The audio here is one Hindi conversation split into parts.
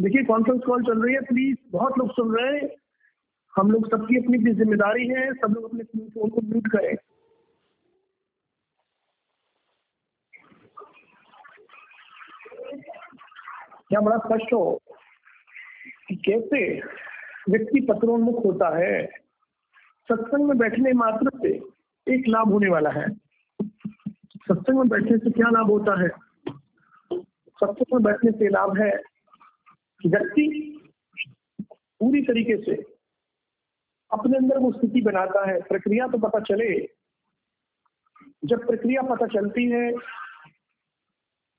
देखिए कॉन्फ्रेंस कॉल चल रही है, प्लीज बहुत लोग सुन रहे हैं, हम लोग सबकी अपनी अपनी जिम्मेदारी है, सब लोग अपने फोन को म्यूट करें। क्या बड़ा स्पष्ट हो कि कैसे व्यक्ति पत्रोन्मुख होता है। सत्संग में बैठने मात्र से एक लाभ होने वाला है। सत्संग में बैठने से क्या लाभ होता है? सत्संग में बैठने से लाभ है व्यक्ति पूरी तरीके से अपने अंदर वो स्थिति बनाता है। प्रक्रिया तो पता चले, जब प्रक्रिया पता चलती है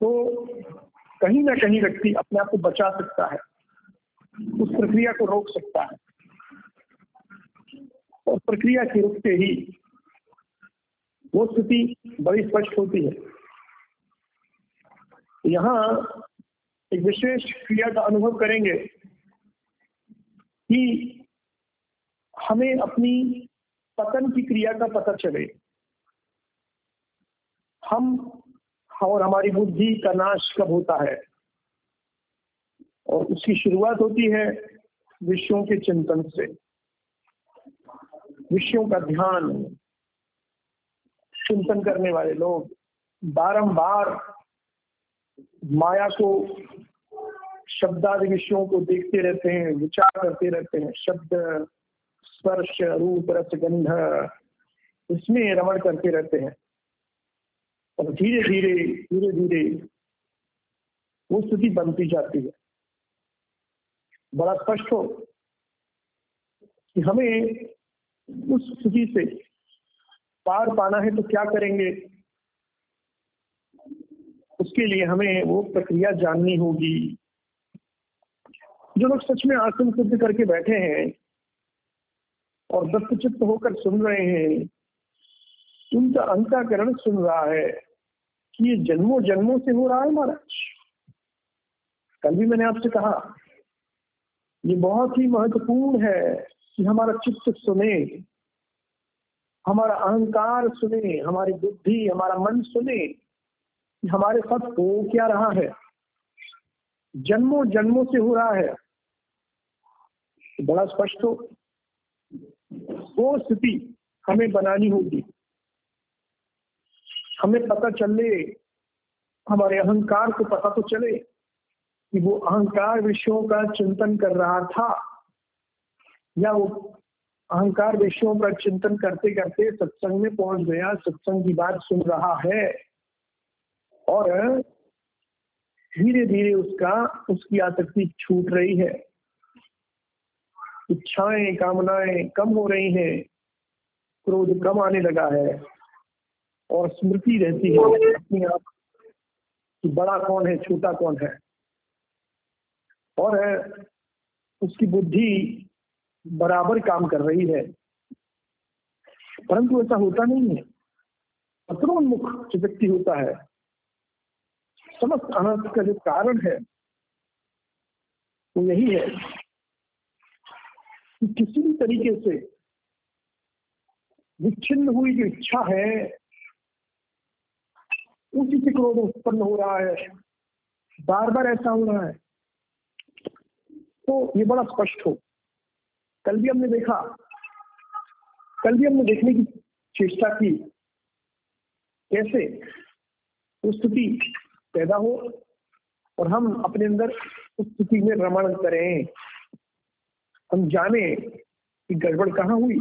तो कहीं ना कहीं व्यक्ति अपने आप को बचा सकता है, उस प्रक्रिया को रोक सकता है, और प्रक्रिया के रुकते ही वो स्थिति बड़ी स्पष्ट होती है। यहाँ एक विशेष क्रिया का अनुभव करेंगे कि हमें अपनी पतन की क्रिया का पता चले, हम और हमारी बुद्धि का नाश कब होता है। और उसकी शुरुआत होती है विषयों के चिंतन से, विषयों का ध्यान। चिंतन करने वाले लोग बारंबार माया को, शब्दादि विषयों को देखते रहते हैं, विचार करते रहते हैं, शब्द स्पर्श रूप रस गंध, इसमें रमण करते रहते हैं। और धीरे धीरे वो स्थिति बनती जाती है। बड़ा स्पष्ट हो कि हमें उस स्थिति से पार पाना है तो क्या करेंगे, उसके लिए हमें वो प्रक्रिया जाननी होगी। जो लोग सच में आसन सिद्ध करके बैठे हैं और दत्तचित्त होकर सुन रहे हैं, उनका अंतःकरण सुन रहा है कि ये जन्मों जन्मों से हो रहा है। महाराज कल भी मैंने आपसे कहा, ये बहुत ही महत्वपूर्ण है कि हमारा चित्त सुने, हमारा अहंकार सुने, हमारी बुद्धि हमारा मन सुने कि हमारे साथ हो क्या रहा है, जन्मों जन्मों से हो रहा है। तो बड़ा स्पष्ट हो वो स्थिति हमें बनानी होगी। हमें पता चले, हमारे अहंकार को पता तो चले कि वो अहंकार विषयों का चिंतन कर रहा था, या वो अहंकार विषयों का चिंतन करते करते सत्संग में पहुंच गया, सत्संग की बात सुन रहा है, और धीरे धीरे उसकी आसक्ति छूट रही है, इच्छाएं कामनाएं कम हो रही हैं, क्रोध कम आने लगा है, और स्मृति रहती है अपने आप कि बड़ा कौन है छोटा कौन है। और उसकी बुद्धि बराबर काम कर रही है, परंतु ऐसा होता नहीं है। पत्रोन्मुख जो व्यक्ति होता है, समस्त अनर्थ का जो कारण है वो यही है कि किसी भी तरीके से विच्छिन्न हुई जो इच्छा है उसी से क्रोध उत्पन्न हो रहा है, बार बार ऐसा हो रहा है। तो ये बड़ा स्पष्ट हो, कल भी हमने देखने की चेष्टा की कैसे उस स्थिति पैदा हो और हम अपने अंदर उस स्थिति में रमण करें, हम जाने कि गड़बड़ कहाँ हुई।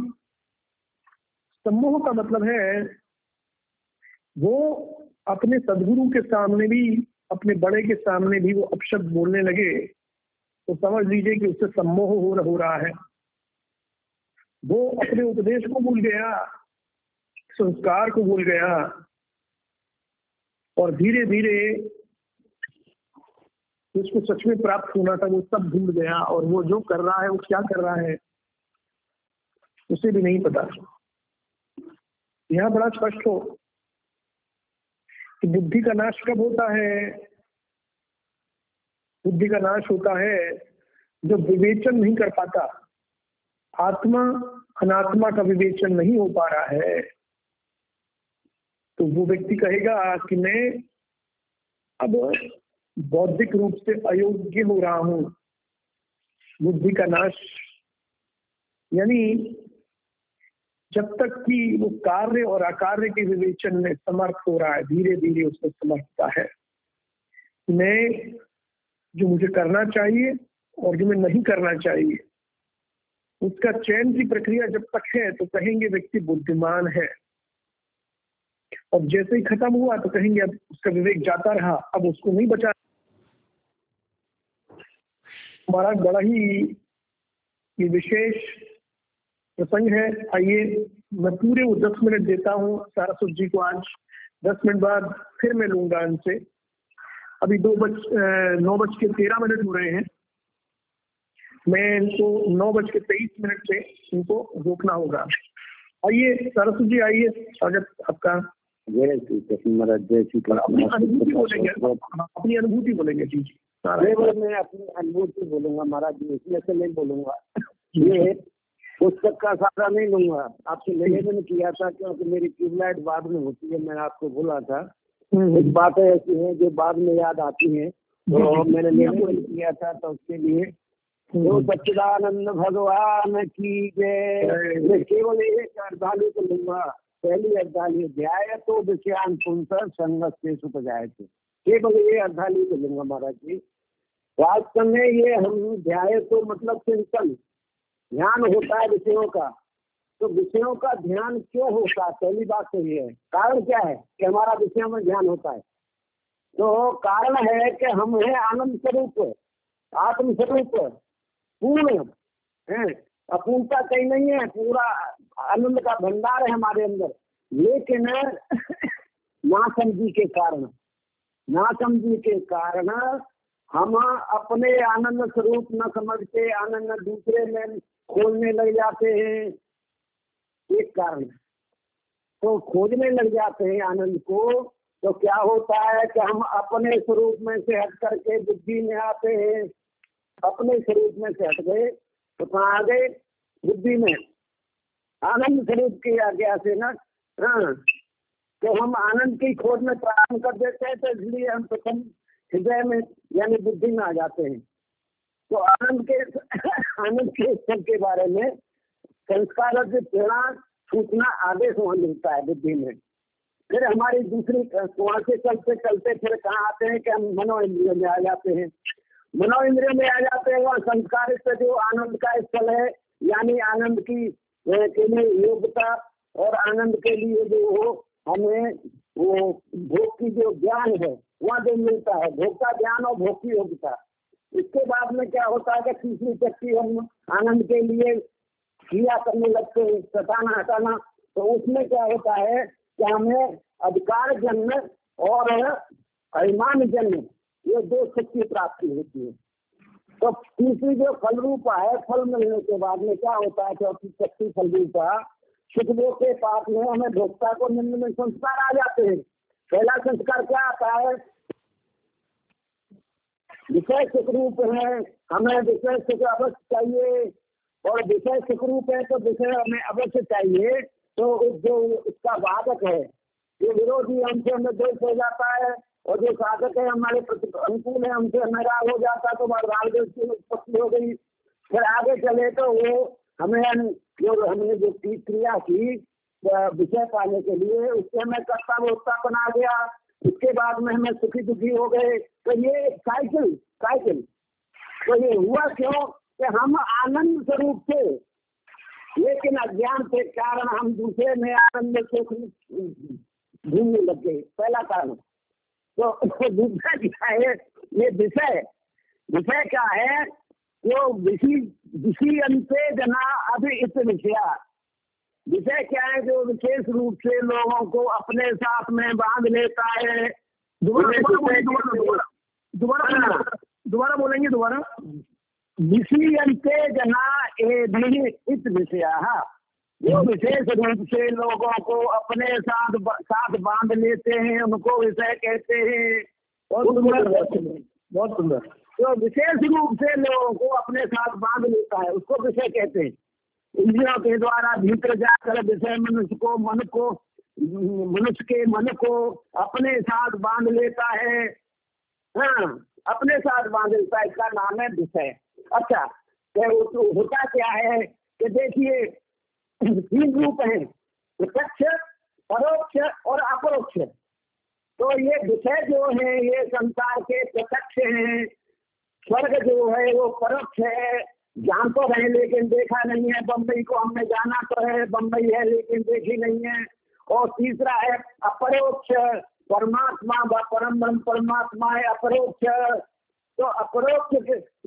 सम्मोह का मतलब है वो अपने सदगुरु के सामने भी, अपने बड़े के सामने भी वो अपशब्द बोलने लगे तो समझ लीजिए कि उससे सम्मोह हो रहा है। वो अपने उपदेश को भूल गया, संस्कार को भूल गया, और धीरे धीरे उसको सच में प्राप्त होना था वो सब भूल गया, और वो जो कर रहा है वो क्या कर रहा है उसे भी नहीं पता। यह बड़ा स्पष्ट हो कि बुद्धि का नाश कब होता है। बुद्धि का नाश होता है जब विवेचन नहीं कर पाता, आत्मा अनात्मा का विवेचन नहीं हो पा रहा है, तो वो व्यक्ति कहेगा कि मैं अब बौद्धिक रूप से अयोग्य हो रहा हूँ, बुद्धि का नाश, यानी जब तक कि वो कार्य और अकार्य के विवेचन में समर्थ हो रहा है, धीरे धीरे उसको समझता है मैं जो मुझे करना चाहिए और जो मैं नहीं करना चाहिए, उसका चयन की प्रक्रिया जब तक है तो कहेंगे व्यक्ति बुद्धिमान है, और जैसे ही खत्म हुआ तो कहेंगे अब उसका विवेक जाता रहा, अब उसको नहीं बचा। हमारा बड़ा ही ये विशेष प्रसंग है। आइए, मैं पूरे वो 10 मिनट देता हूँ सारस्वत जी को आज, 10 मिनट बाद फिर मैं लूंगा इनसे। अभी 9:13 हो रहे हैं, मैं इनको 9:23 से इनको रोकना होगा। आइए सरस्वती जी, आइए, स्वागत आपका। जय श्री कृष्ण महाराज, जय श्री कृष्ण। अपनी अनुभूति बोलेंगे जी। मैं अपनी अनुभूति बोलूंगा महाराज जी, इसलिए से नहीं बोलूंगा, ये पुस्तक का सहारा नहीं लूंगा। आपसे निवेदन किया था क्योंकि मेरी ट्यूबलाइट बाद में होती है, मैंने आपको बोला था। कुछ बातें ऐसी हैं जो बाद में याद आती हैं, तो मैंने निवेदन किया था, तो उसके लिए तो सच्चिदानंद भगवान की जय। मैं केवल एक अर्धाली को लूंगा, पहली अर्धाली ध्याय तो विषयान सुनकर संगत से सुप जाए थे, केवल ये अर्धाली को लूंगा महाराज जी। वास्तव में ये हम ध्याय तो मतलब चिंतन, ध्यान होता है विषयों का, तो विषयों का ध्यान क्यों होता है? पहली बात तो ये है, कारण क्या है कि हमारा विषयों में ध्यान होता है? तो कारण है कि हम हैं आनंद स्वरूप, आत्म स्वरूप, पूर्ण है, अपूर्णता कहीं नहीं है, पूरा आनंद का भंडार है हमारे अंदर। लेकिन नासमझी के कारण, नासमझी के कारण हम अपने आनंद स्वरूप न समझते आनंद दूसरे में खोजने लग जाते हैं, एक कारण। तो खोजने लग जाते हैं आनंद को, तो क्या होता है कि हम अपने स्वरूप में से हट करके बुद्धि में आते हैं, अपने स्वरूप में से हट गए तो कहाँ आ गए? बुद्धि में, आनंद स्वरूप की आज्ञा से ना। हाँ, तो हम आनंद की खोज में प्रारंभ कर देते हैं, तो इसलिए हम प्रथम हृदय में यानी बुद्धि में आ जाते हैं। तो आनंद के स्तर के बारे में संस्कार और प्रेरणा सूचना आदेश वहाँ मिलता है बुद्धि में। फिर हमारी दूसरी वहाँ से चलते चलते फिर कहाँ आते हैं कि हम मनो इंद्रिय में आ जाते हैं। मनो इंद्रिय में आ जाते हैं वहाँ संस्कार से जो आनंद का स्थल है, यानी आनंद की के लिए योग्यता और आनंद के लिए जो हो हमें वो भोग की जो ज्ञान है वहाँ जो मिलता है, भोग का ज्ञान और भोग की योग्यता। इसके बाद में क्या होता है कि तीसरी शक्ति हम आनंद के लिए क्रिया करने लगते हैं, सताना हटाना। तो उसमें क्या होता है कि हमें अधिकार जन्म और अभिमान जन्म, ये दो शक्ति प्राप्ति होती है। तो तीसरी जो फल रूपा है, फल मिलने के बाद में क्या होता है, चौथी शक्ति फल रूपा सुखभोग के पास में हमें भोक्ता को निम्न में संस्कार आ जाते हैं। पहला संस्कार क्या आता है? विषय सुख रूप है, हमें विषय सुख अवश्य चाहिए, और विषय सुख रूप है तो विषय हमें अवश्य चाहिए। तो जो उसका बाधक है, जो विरोधी हमसे हमें द्वेष हो जाता है, और जो साधक है हमारे प्रति अनुकूल है, हमसे नाराज हो जाता है, तो बाधार की उत्पत्ति हो गई। फिर आगे चले तो वो हमें जो हमने जो क्रिया की विषय पाने के लिए, उससे हमें कर्ता भोक्ता बना गया, उसके बाद में हमें सुखी दुखी हो गए। तो ये साइकिल। तो ये हुआ क्यों कि हम आनंद स्वरूप थे, लेकिन अज्ञान के कारण हम दूसरे में आनंद सुख ढूंढने लग गए, पहला कारण। तो दूसरा क्या है, ये विषय क्या है? वो विषय अंते जना अभी इस विषया, विषय क्या है जो विशेष रूप से लोगों को अपने साथ में बांध लेता है। दोबारा बोलेंगे विषय अंते जना ए इस विषया, जो विशेष रूप से लोगों को अपने साथ बांध लेते हैं, उनको विषय कहते हैं। बहुत सुंदर। तो विशेष रूप से लोगों को अपने साथ बांध लेता है, उसको विषय कहते हैं। इंद्रियों के द्वारा भीतर जाकर विषय मनुष्य के मन को अपने साथ बांध लेता है। हाँ, अपने साथ बांध लेता है, इसका नाम है विषय। अच्छा, तो होता क्या है कि देखिए तीन रूप हैं, प्रत्यक्ष, परोक्ष और अपरोक्ष। तो ये विषय जो है ये संसार के प्रत्यक्ष हैं, स्वर्ग जो है वो परोक्ष है। जान तो रहे लेकिन देखा नहीं है, बम्बई को हमने जाना तो है, बम्बई है लेकिन देखी नहीं है। और तीसरा है अपरोक्ष, परमात्मा व परम ब्रह्म परमात्मा है अपरोक्ष। तो अपरोक्ष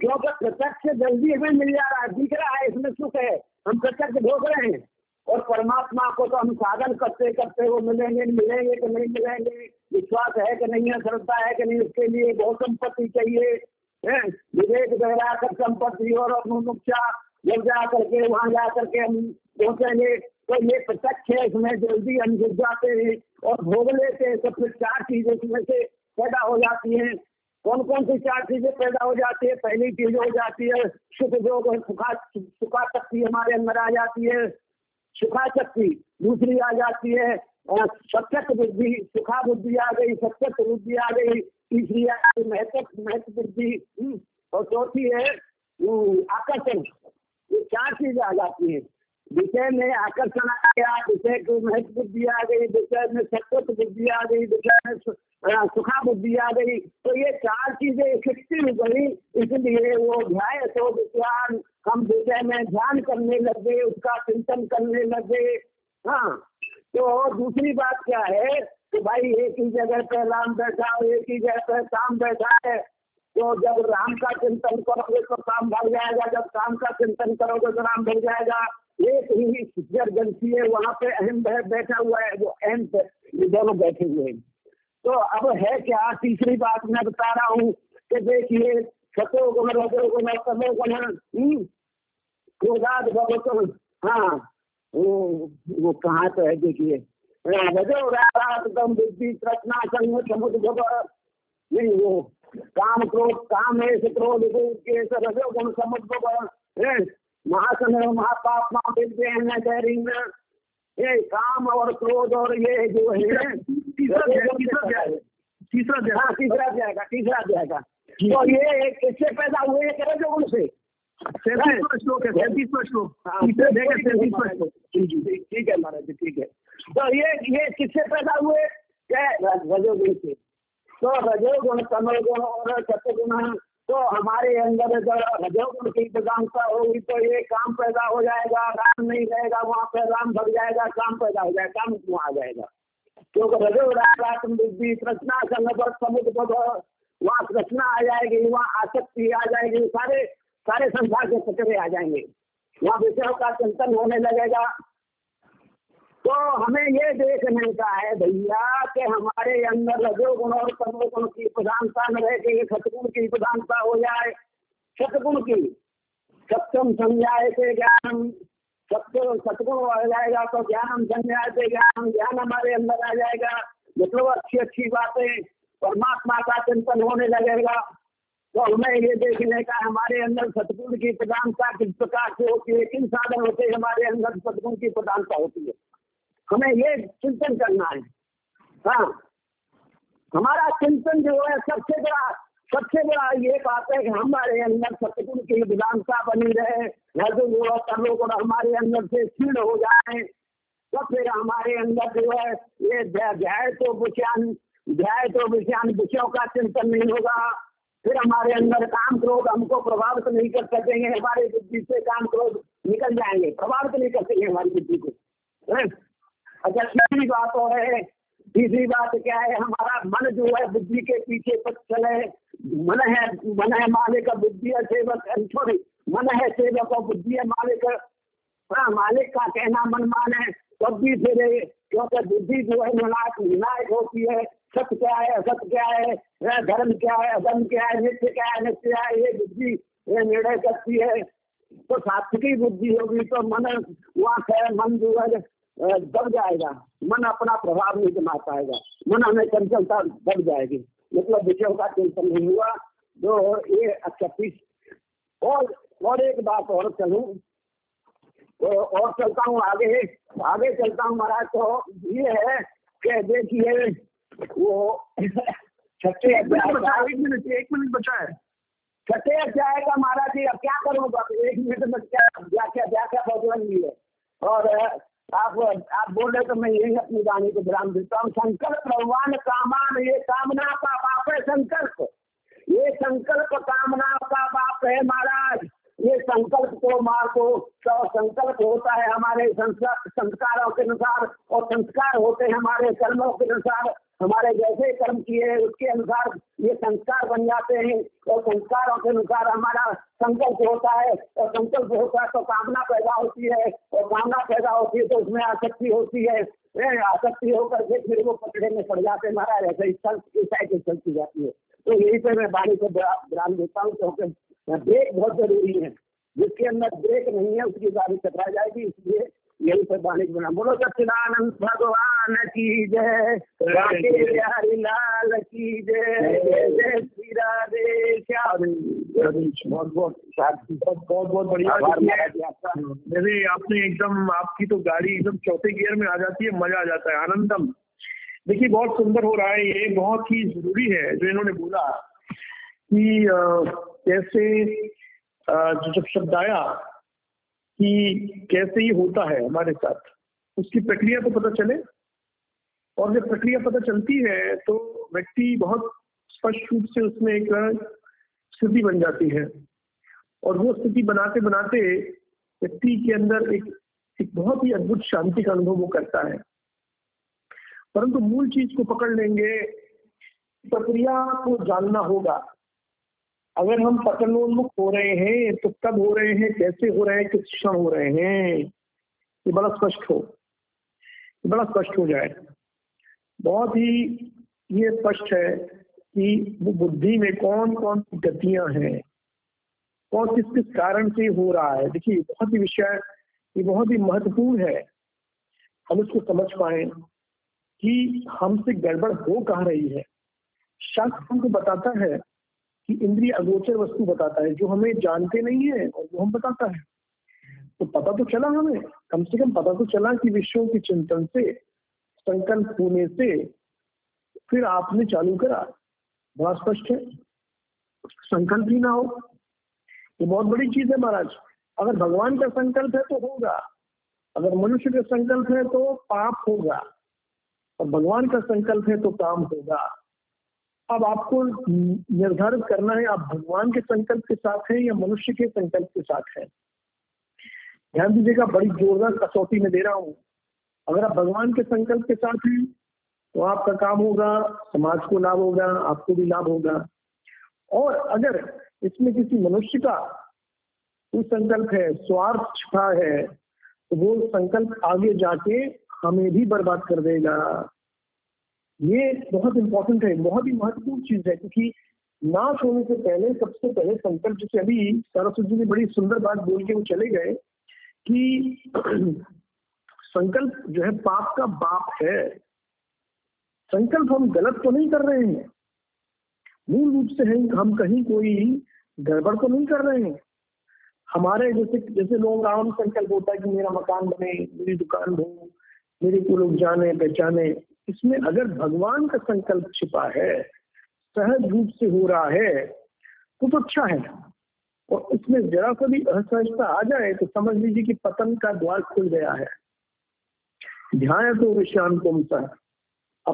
क्योंकि प्रत्यक्ष जल्दी हमें मिल जा रहा है, दिख रहा है, इसमें सुख है, हम प्रत्यक्ष भोग रहे हैं। और परमात्मा को तो हम साधन करते करते वो मिलेंगे कि नहीं मिलेंगे, विश्वास है कि नहीं है, श्रद्धा है कि नहीं, उसके लिए बहुत संपत्ति चाहिए, विवेक गहरा कर संपत्ति और मुमुक्षा जब जा करके वहाँ जा करके हम पहुँचेंगे। तो ये प्रत्यक्ष है, इसमें जल्दी हम जुट जाते हैं और भोग लेते हैं। तो फिर चार चीजें इसमें से पैदा हो जाती हैं। कौन कौन सी चार चीजें पैदा हो जाती है? पहली चीज हो जाती है सुख, जो सुखाशक्ति हमारे अंदर आ जाती है, सुखाशक्ति। दूसरी आ जाती है सत्यक बुद्धि, सुखा बुद्धि आ गई, सत्यक बुद्धि आ गई। तीसरी आ गई महत्व बुद्धि और चौथी है आकर्षण। ये चार चीजें आ जाती है। विषय में आकर्षण आ गया, विषय को महत्व बुद्धि आ गई, विषय में सत्यक बुद्धि आ गई, विषय में सुखा बुद्धि आ गई। तो ये चार चीजें इकट्ठी हो गई, इसलिए वो ध्यान तो विज्ञान हम विषय में ध्यान करने लगे, उसका चिंतन करने लगे। हाँ, तो दूसरी बात क्या है कि भाई एक ही जगह पर राम बैठा हो, एक ही जगह पर शाम बैठा है। तो जब राम का चिंतन करोगे तो शाम भाग जाएगा, जब शाम का चिंतन करोगे तो राम भाग जाएगा। एक ही जर्जेंसी है, वहाँ पे अहम बैठा हुआ है, वो अहम दोनों बैठे हुए हैं। तो अब है क्या, तीसरी बात मैं बता रहा हूँ कि देखिए सतो गुण, रजो गुण, तमो गुण, क्रोधाद भगवत। हाँ वो कहाँ तो है देखिए, रजो रागम बुद्धि तृष्णा संग समुद्भव। नहीं वो काम क्रोध, काम है क्रोध के रजो गुण समुद्भव, महासन महापाप महाविद्य ये काम और क्रोध। और ये जो है तीसरा जाएगा। तो ये किससे पैदा हुए? रजो गुण से। ठीक है महाराज जी, ठीक है। तो ये किससे पैदा हुए? रजोगुण से। तो रजोगुण, तमोगुण और सत्वगुण। तो हमारे अंदर अगर रजोगुण की प्रधानता होगी तो ये काम पैदा हो जाएगा, राम नहीं रहेगा, वहाँ पे राम भग जाएगा, काम पैदा हो जाएगा, काम वहाँ आ जाएगा। क्योंकि रजो राग बुद्धि कृष्णा संग समुद्र, वहाँ कृष्णा आ जाएगी, वहाँ आसक्ति आ जाएगी, सारे संसार के चक्कर आ जाएंगे, वहाँ विषयों का चिंतन होने लगेगा। तो हमें ये देखने का है भैया कि हमारे अंदर रजोगुण और तमोगुण की प्रधानता न रह के सतगुण की प्रधानता हो जाए। सतगुण की सत्यम संज्ञाए से ज्ञान, सत्य सतगुण आ जाएगा तो ज्ञान संज्ञाए से ज्ञान हमारे अंदर आ जाएगा। मतलब अच्छी अच्छी बातें, परमात्मा का चिंतन होने लगेगा। तो हमें ये देखने का हमारे अंदर सतगुण की प्रधानता किस प्रकार से होती है, किन साधन होते हैं हमारे अंदर सतगुण की प्रधानता होती है, हमें ये चिंतन करना है। हाँ, हमारा चिंतन जो है सबसे बड़ा ये बात है कि हमारे अंदर सतगुण की प्रधानता बनी रहे, रजोगुण और तमोगुण हमारे अंदर से क्षीण हो जाए। तो फिर हमारे अंदर जो है ये ध्यान तो विषयान विषयों का चिंतन नहीं होगा। फिर हमारे अंदर काम क्रोध हमको प्रभावित नहीं कर सकेंगे, हमारे बुद्धि से काम क्रोध निकल जाएंगे, प्रभावित नहीं कर सकेंगे हमारी बुद्धि को। अच्छा, तीसरी बात और है। तीसरी बात क्या है, हमारा मन जो है बुद्धि के पीछे पद चले। मन है मालिक, बुद्धि है सेवक, सॉरी मन है सेवक और बुद्धि है मालिक। हाँ, मालिक का कहना मन माने तब भी फिरे, क्योंकि बुद्धि जो है निर्णायक होती है। सत्य क्या है, असत्य क्या है, धर्म क्या है, अधर्म क्या है, नित्य क्या है, नित्य क्या है, ये बुद्धि निर्णय करती है। तो सात्विक बुद्धि होगी तो मन वहाँ खैर मन जो है दब जाएगा, मन अपना प्रभाव नहीं जमा पाएगा, मन हमें चंचलता दब जाएगी, मतलब विषयों का चिंतन नहीं हुआ। जो ये अच्छा पीस और एक बात और चलूँ तो और चलता हूँ आगे चलता हूँ महाराज। तो ये है कि देखिए वो 6 अध्याय, एक मिनट बचा है। छठे अध्याय का महाराज जी अब क्या करूँगा, एक मिनट में क्या प्रॉब्लम हुई है। और आप बोल रहे तो मैं यही अपनी वाणी को विराम देता हूँ। संकल्प भगवान कामान, ये कामना का बाप है संकल्प, ये संकल्प कामना का बाप है महाराज। ये संकल्प को मार को तो संकल्प होता है हमारे संस्कारों के अनुसार, और संस्कार होते हैं हमारे कर्मों के अनुसार। हमारे जैसे कर्म किए हैं उसके अनुसार ये संस्कार बन जाते हैं, और संस्कारों के अनुसार हमारा संकल्प होता है, और संकल्प होता है तो कामना पैदा होती है, और कामना पैदा होती है तो उसमें आसक्ति होती है, आसक्ति होकर के फिर वो पकड़े में पड़ जाते हैं महाराज। ऐसे साइकिल चलती जाती है। तो यही पर मैं बाड़ी को ध्यान देता हूँ, क्योंकि ब्रेक बहुत जरूरी है। जिसके अंदर ब्रेक नहीं है उसकी गाड़ी टकरा जाएगी, इसलिए यही सब बाणी बना। बोलो सच्चिदानंद भगवान की जय, राधे बिहारी लाल की जय, जय श्री राधे। क्या बहुत बहुत बहुत बहुत बहुत बढ़िया। जैसे आपने एकदम, आपकी तो गाड़ी एकदम चौथे गियर में आ जाती है, मजा आ जाता है, आनंदम। देखिए बहुत सुंदर हो रहा है, ये बहुत ही जरूरी है जो इन्होंने बोला कि कैसे जो शब्द आया कि कैसे ये होता है हमारे साथ, उसकी प्रक्रिया को पता चले। और जब प्रक्रिया पता चलती है तो व्यक्ति बहुत स्पष्ट रूप से उसमें एक स्थिति बन जाती है, और वो स्थिति बनाते बनाते व्यक्ति के अंदर एक बहुत ही अद्भुत शांति का अनुभव वो करता है। परंतु मूल चीज को पकड़ लेंगे, प्रक्रिया को जानना होगा। अगर हम पतनोन्मुख हो रहे हैं तो कब हो रहे हैं, कैसे हो रहे हैं, किस क्षण हो रहे हैं, ये बड़ा स्पष्ट हो जाए। बहुत ही ये स्पष्ट है कि वो बुद्धि में कौन कौन सी गतियां हैं और किस किस कारण से हो रहा है। देखिए बहुत ही विषय, ये बहुत ही महत्वपूर्ण है हम इसको समझ पाए कि हमसे गड़बड़ हो कहाँ रही है। शास्त्र हमको बताता है कि इंद्रिय अगोचर वस्तु बताता है, जो हमें जानते नहीं है और वो हम बताता है। तो पता तो चला हमें, कम से कम पता तो चला कि विषयों के चिंतन से, संकल्प होने से फिर आपने चालू करा। बड़ा स्पष्ट है, संकल्प ही ना हो ये बहुत बड़ी चीज है महाराज। अगर भगवान का संकल्प है तो होगा, अगर मनुष्य का संकल्प है तो पाप होगा, और भगवान का संकल्प है तो काम होगा। अब आपको निर्धारित करना है आप भगवान के संकल्प के साथ हैं या मनुष्य के संकल्प के साथ हैं। ध्यान दीजिएगा, बड़ी जोरदार कसौटी में दे रहा हूँ। अगर आप भगवान के संकल्प के साथ हैं तो आपका काम होगा, समाज को लाभ होगा, आपको भी लाभ होगा। और अगर इसमें किसी मनुष्य का कोई संकल्प है, स्वार्थ छिपा है, तो वो संकल्प आगे जाके हमें भी बर्बाद कर देगा। ये बहुत इम्पोर्टेंट है, बहुत ही महत्वपूर्ण चीज है, क्योंकि नाश होने से पहले सबसे पहले संकल्प। जैसे अभी सरस्वती जी ने बड़ी सुंदर बात बोल के वो चले गए कि संकल्प जो है पाप का बाप है। संकल्प हम गलत तो नहीं कर रहे हैं, मूल रूप से हम कहीं कोई गड़बड़ तो नहीं कर रहे हैं। हमारे जैसे लोग आम संकल्प होता है कि मेरा मकान बने, मेरी दुकान हो, मेरे को लोग जाने पहचाने। इसमें अगर भगवान का संकल्प छिपा है, सहज रूप से हो रहा है तो अच्छा है। और इसमें जरा सा भी असहजता आ जाए तो समझ लीजिए कि पतन का द्वार खुल गया है। ध्यान तो विश्राम को मिलता,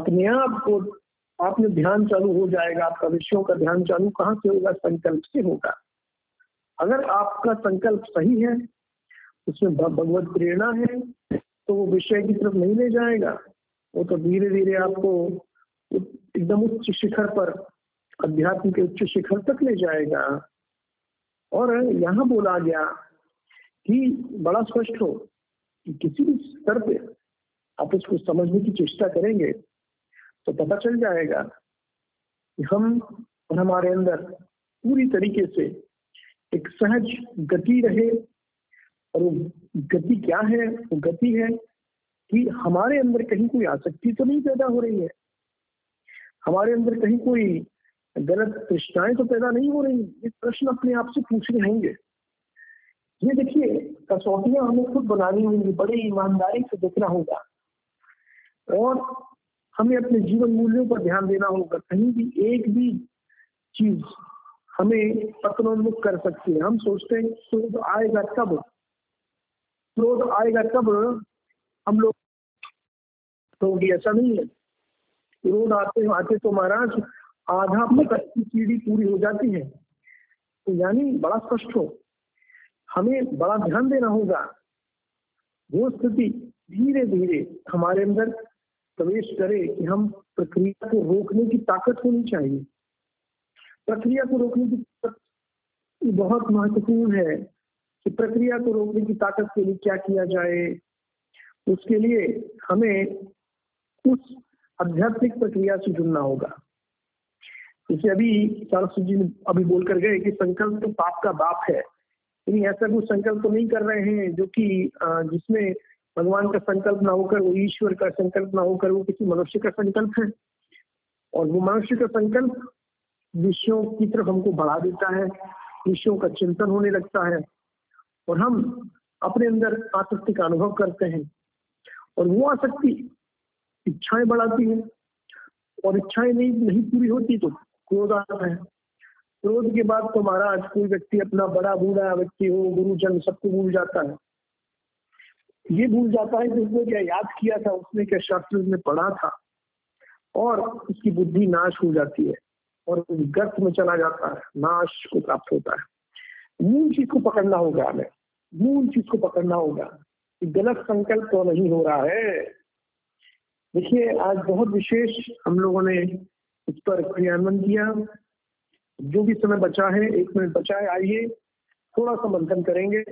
अपने आप को आपने ध्यान चालू हो जाएगा। आपका विषयों का ध्यान चालू कहाँ से होगा? संकल्प से होगा। अगर आपका संकल्प सही है, उसमें भगवत प्रेरणा है, तो वो विषय की तरफ नहीं ले जाएगा। वो तो धीरे धीरे आपको एकदम उच्च शिखर पर, अध्यात्म के उच्च शिखर तक ले जाएगा। और यहाँ बोला गया कि बड़ा स्पष्ट हो कि किसी भी स्तर पे आप इसको समझने की चेष्टा करेंगे तो पता चल जाएगा कि हम और हमारे अंदर पूरी तरीके से एक सहज गति रहे। और वो गति क्या है? वो गति है कि हमारे अंदर कहीं कोई आसक्ति तो नहीं पैदा हो रही है, हमारे अंदर कहीं कोई गलत तृष्णाएं तो पैदा नहीं हो रही। ये प्रश्न अपने आप से पूछने होंगे। ये देखिए कसौटियां हमें खुद बनानी होंगी, बड़ी ईमानदारी से देखना होगा, और हमें अपने जीवन मूल्यों पर ध्यान देना होगा। कहीं भी एक भी चीज हमें पत्रोन्मुख कर सकती है। हम सोचते हैं क्रोध आएगा तब हम लोग, तो ऐसा नहीं है। क्रोध आते आते तो महाराज आधा पतन की सीढ़ी पूरी हो जाती है। तो यानी बड़ा स्पष्ट हो, हमें बड़ा ध्यान देना होगा। वो स्थिति धीरे धीरे हमारे अंदर प्रवेश करे कि हम प्रक्रिया को रोकने की ताकत होनी चाहिए। प्रक्रिया को रोकने की ताकत बहुत महत्वपूर्ण है कि प्रक्रिया को रोकने की ताकत के लिए क्या किया जाए। उसके लिए हमें उस आध्यात्मिक प्रक्रिया से जुड़ना होगा। जैसे अभी सरस्वती जी अभी बोल कर गए कि संकल्प तो पाप का बाप है, यानी ऐसा कुछ संकल्प तो नहीं कर रहे हैं जो कि जिसमें भगवान का संकल्प ना होकर वो ईश्वर का संकल्प ना होकर वो किसी मनुष्य का संकल्प है, और वो मनुष्य का संकल्प विषयों की तरफ हमको बढ़ा देता है, विषयों का चिंतन होने लगता है और हम अपने अंदर आसक्ति का अनुभव करते हैं, और वो आसक्ति इच्छाएं बढ़ाती है, और इच्छाएं नहीं पूरी होती तो क्रोध आता है। क्रोध के बाद तो महाराज कोई व्यक्ति अपना बड़ा बूढ़ा व्यक्ति हो, गुरुजन, सबको भूल जाता है। ये भूल जाता है कि उसने क्या याद किया था, उसने क्या शास्त्र में पढ़ा था, और उसकी बुद्धि नाश हो जाती है और गर्त में चला जाता है, नाश को प्राप्त होता है। मूल चीज को पकड़ना होगा, हमें मूल चीज को पकड़ना होगा कि गलत संकल्प तो नहीं हो रहा है। देखिए, आज बहुत विशेष हम लोगों ने इस पर क्रियान्वयन किया। जो भी समय बचा है, 1 मिनट बचा है, आइए थोड़ा सा मंथन करेंगे।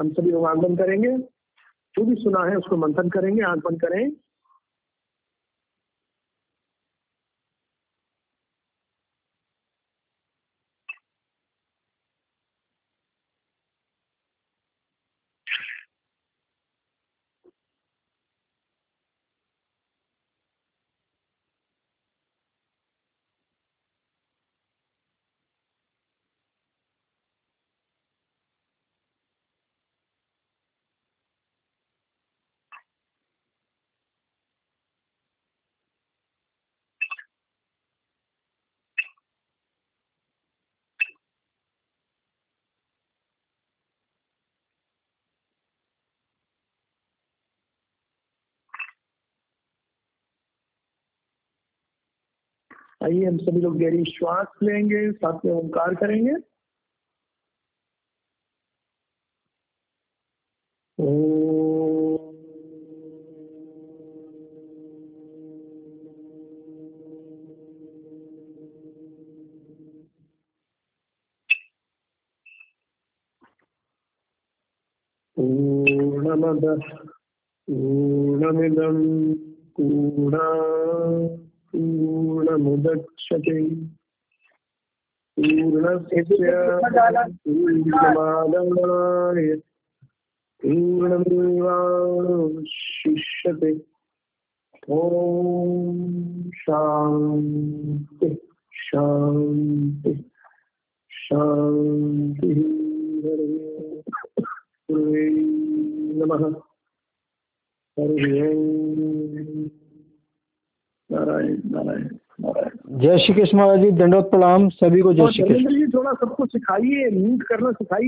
हम सभी लोग आंदोलन करेंगे, जो भी सुना है उसको मंथन करेंगे। आंख बंद करें, आइए हम सभी लोग गहरी श्वास लेंगे, साथ में ओंकार करेंगे। पूर्णमदः पूर्णमिदं पूर्णात् पूर्णमुदच्यते पूर्णस्य पूर्णमादाय पूर्णमेवावशिष्यते। ओम शांति शांति शांति। हरे नमः। हरे नारायण नारायण नारायण। जय श्री कृष्ण महाराज जी, दंडोत प्रणाम सभी को। जय श्री कृष्ण। थोड़ा सबको सिखाइए, म्यूट करना सिखाइए।